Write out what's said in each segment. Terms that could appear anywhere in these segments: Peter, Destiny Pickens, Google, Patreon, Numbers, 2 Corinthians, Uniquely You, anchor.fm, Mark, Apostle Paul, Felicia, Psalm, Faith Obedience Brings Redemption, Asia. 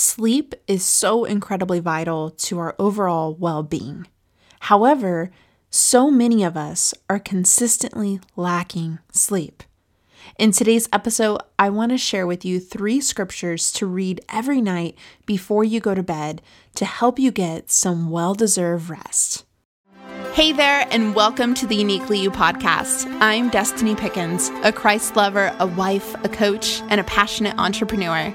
Sleep is so incredibly vital to our overall well-being. However, so many of us are consistently lacking sleep. In today's episode, I want to share with you 3 scriptures to read every night before you go to bed to help you get some well-deserved rest. Hey there, and welcome to the Uniquely You podcast. I'm Destiny Pickens, a Christ lover, a wife, a coach, and a passionate entrepreneur.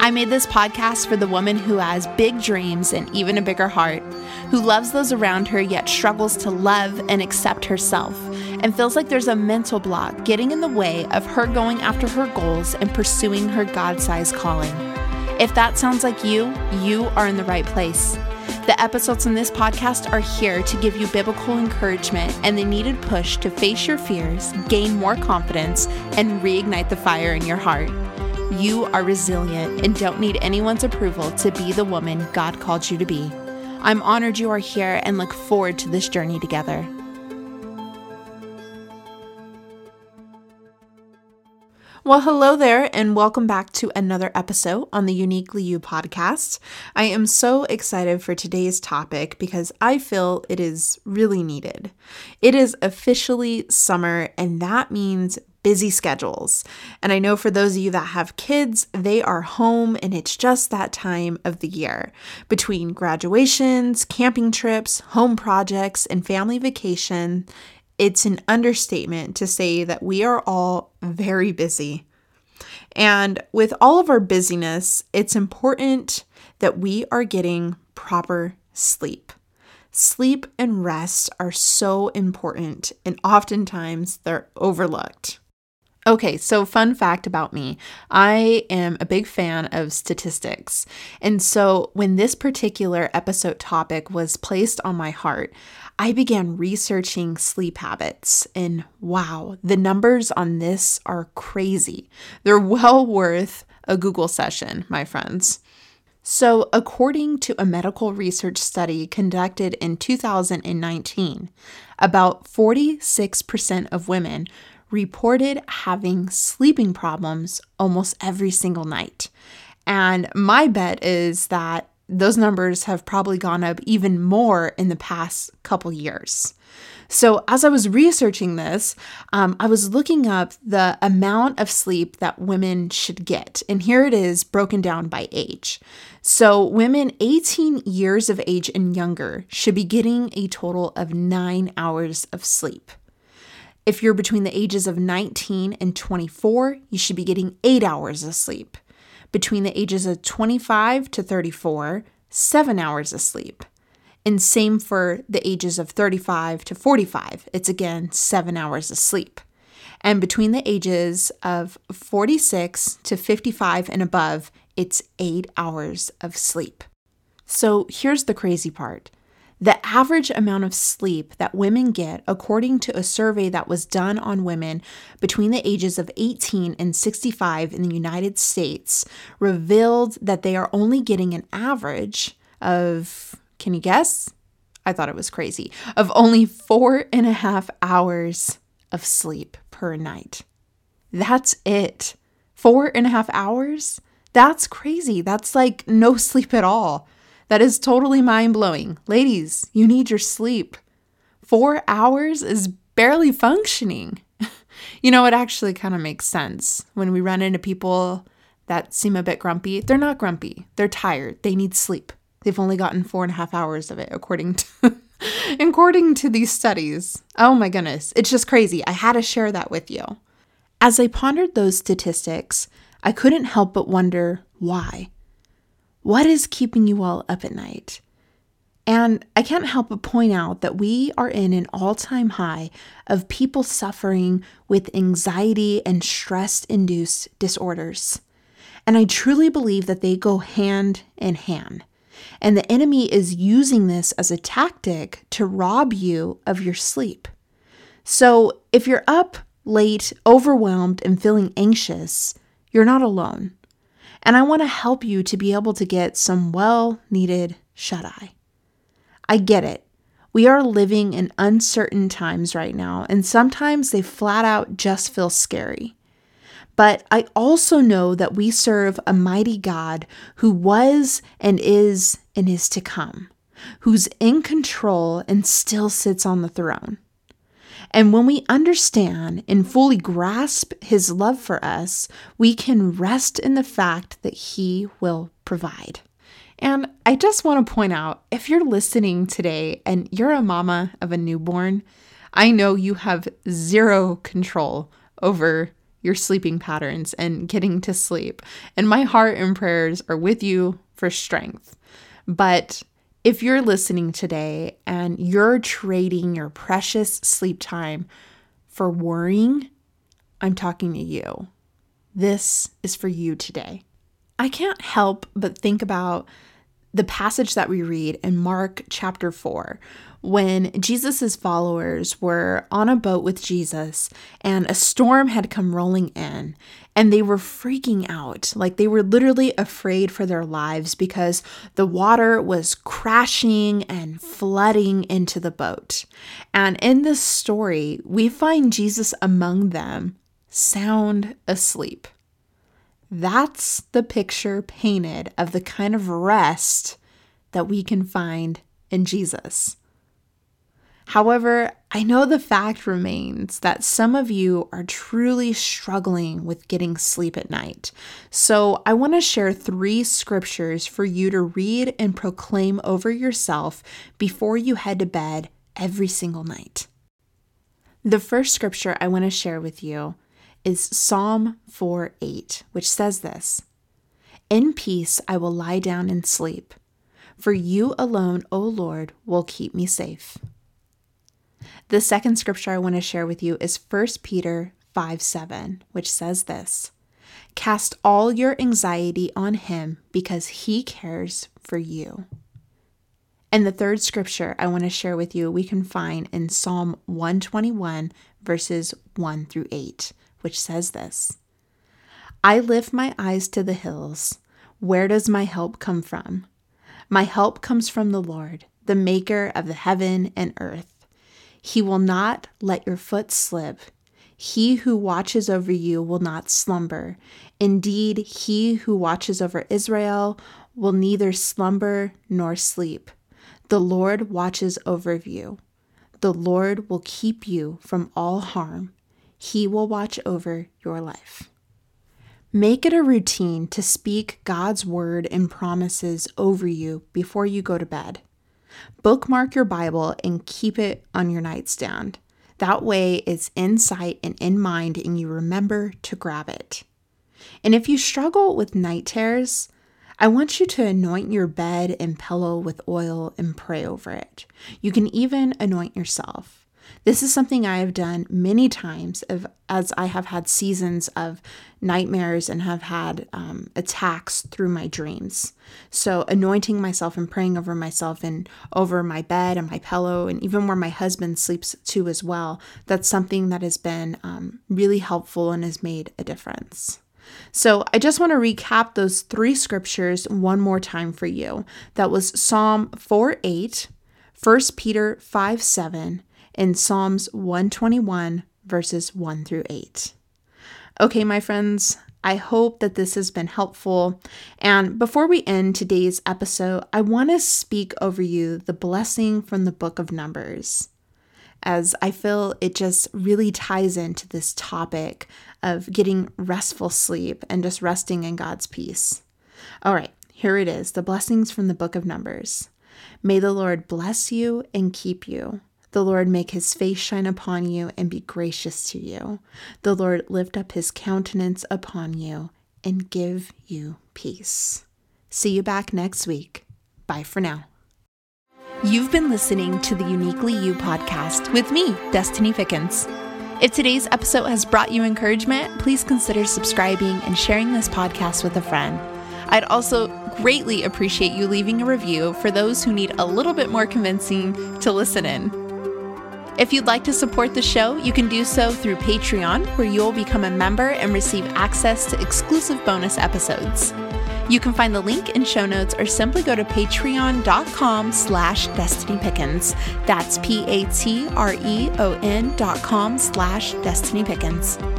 I made this podcast for the woman who has big dreams and even a bigger heart, who loves those around her yet struggles to love and accept herself, and feels like there's a mental block getting in the way of her going after her goals and pursuing her God-sized calling. If that sounds like you, you are in the right place. The episodes on this podcast are here to give you biblical encouragement and the needed push to face your fears, gain more confidence, and reignite the fire in your heart. You are resilient and don't need anyone's approval to be the woman God called you to be. I'm honored you are here and look forward to this journey together. Well, hello there, and welcome back to another episode on the Uniquely You podcast. I am so excited for today's topic because I feel it is really needed. It is officially summer, and that means busy schedules. And I know for those of you that have kids, they are home and it's just that time of the year. Between graduations, camping trips, home projects, and family vacation, it's an understatement to say that we are all very busy. And with all of our busyness, it's important that we are getting proper sleep. Sleep and rest are so important, and oftentimes they're overlooked. Okay, so fun fact about me. I am a big fan of statistics. And so when this particular episode topic was placed on my heart, I began researching sleep habits. And wow, the numbers on this are crazy. They're well worth a Google session, my friends. So according to a medical research study conducted in 2019, about 46% of women reported having sleeping problems almost every single night. And my bet is that those numbers have probably gone up even more in the past couple years. So as I was researching this, I was looking up the amount of sleep that women should get. And here it is broken down by age. So women 18 years of age and younger should be getting a total of 9 hours of sleep. If you're between the ages of 19 and 24, you should be getting 8 hours of sleep. Between the ages of 25 to 34, 7 hours of sleep. And same for the ages of 35 to 45. It's again 7 hours of sleep. And between the ages of 46 to 55 and above, it's 8 hours of sleep. So here's the crazy part. The average amount of sleep that women get, according to a survey that was done on women between the ages of 18 and 65 in the United States, revealed that they are only getting an average of, can you guess? I thought it was crazy, of only 4.5 hours of sleep per night. That's it. 4.5 hours? That's crazy. That's like no sleep at all. That is totally mind-blowing. Ladies, you need your sleep. 4 hours is barely functioning. You know, it actually kind of makes sense. When we run into people that seem a bit grumpy, they're not grumpy. They're tired. They need sleep. They've only gotten 4.5 hours of it, according to these studies. Oh my goodness. It's just crazy. I had to share that with you. As I pondered those statistics, I couldn't help but wonder why. What is keeping you all up at night? And I can't help but point out that we are in an all-time high of people suffering with anxiety and stress-induced disorders. And I truly believe that they go hand in hand. And the enemy is using this as a tactic to rob you of your sleep. So if you're up late, overwhelmed, and feeling anxious, you're not alone. And I want to help you to be able to get some well-needed shut-eye. I get it. We are living in uncertain times right now, and sometimes they flat out just feel scary. But I also know that we serve a mighty God who was and is to come, who's in control and still sits on the throne. And when we understand and fully grasp his love for us, we can rest in the fact that he will provide. And I just want to point out, if you're listening today and you're a mama of a newborn, I know you have zero control over your sleeping patterns and getting to sleep. And my heart and prayers are with you for strength. But if you're listening today and you're trading your precious sleep time for worrying, I'm talking to you. This is for you today. I can't help but think about the passage that we read in Mark chapter 4, when Jesus' followers were on a boat with Jesus and a storm had come rolling in and they were freaking out. Like, they were literally afraid for their lives because the water was crashing and flooding into the boat. And in this story, we find Jesus among them, sound asleep. That's the picture painted of the kind of rest that we can find in Jesus. However, I know the fact remains that some of you are truly struggling with getting sleep at night. So I want to share 3 scriptures for you to read and proclaim over yourself before you head to bed every single night. The first scripture I want to share with you is Psalm 4:8, which says this: "In peace I will lie down and sleep, for you alone, O Lord, will keep me safe." The second scripture I want to share with you is 1 Peter 5:7, which says this: "Cast all your anxiety on him because he cares for you." And the third scripture I want to share with you, we can find in Psalm 121, verses 1 through 8. Which says this: "I lift my eyes to the hills. Where does my help come from? My help comes from the Lord, the maker of the heaven and earth. He will not let your foot slip. He who watches over you will not slumber. Indeed, he who watches over Israel will neither slumber nor sleep. The Lord watches over you. The Lord will keep you from all harm. He will watch over your life." Make it a routine to speak God's word and promises over you before you go to bed. Bookmark your Bible and keep it on your nightstand. That way it's in sight and in mind, and you remember to grab it. And if you struggle with night terrors, I want you to anoint your bed and pillow with oil and pray over it. You can even anoint yourself. This is something I have done many times as I have had seasons of nightmares and have had attacks through my dreams. So anointing myself and praying over myself and over my bed and my pillow and even where my husband sleeps too as well, that's something that has been really helpful and has made a difference. So I just want to recap those 3 scriptures one more time for you. That was Psalm 4:8, 1 Peter 5:7, in Psalms 121, verses 1 through 8. Okay, my friends, I hope that this has been helpful. And before we end today's episode, I want to speak over you the blessing from the book of Numbers, as I feel it just really ties into this topic of getting restful sleep and just resting in God's peace. All right, here it is, the blessings from the book of Numbers. "May the Lord bless you and keep you. The Lord make his face shine upon you and be gracious to you. The Lord lift up his countenance upon you and give you peace." See you back next week. Bye for now. You've been listening to the Uniquely You podcast with me, Destiny Pickens. If today's episode has brought you encouragement, please consider subscribing and sharing this podcast with a friend. I'd also greatly appreciate you leaving a review for those who need a little bit more convincing to listen in. If you'd like to support the show, you can do so through Patreon, where you'll become a member and receive access to exclusive bonus episodes. You can find the link in show notes or simply go to patreon.com/DestinyPickens. That's Patreon.com/DestinyPickens.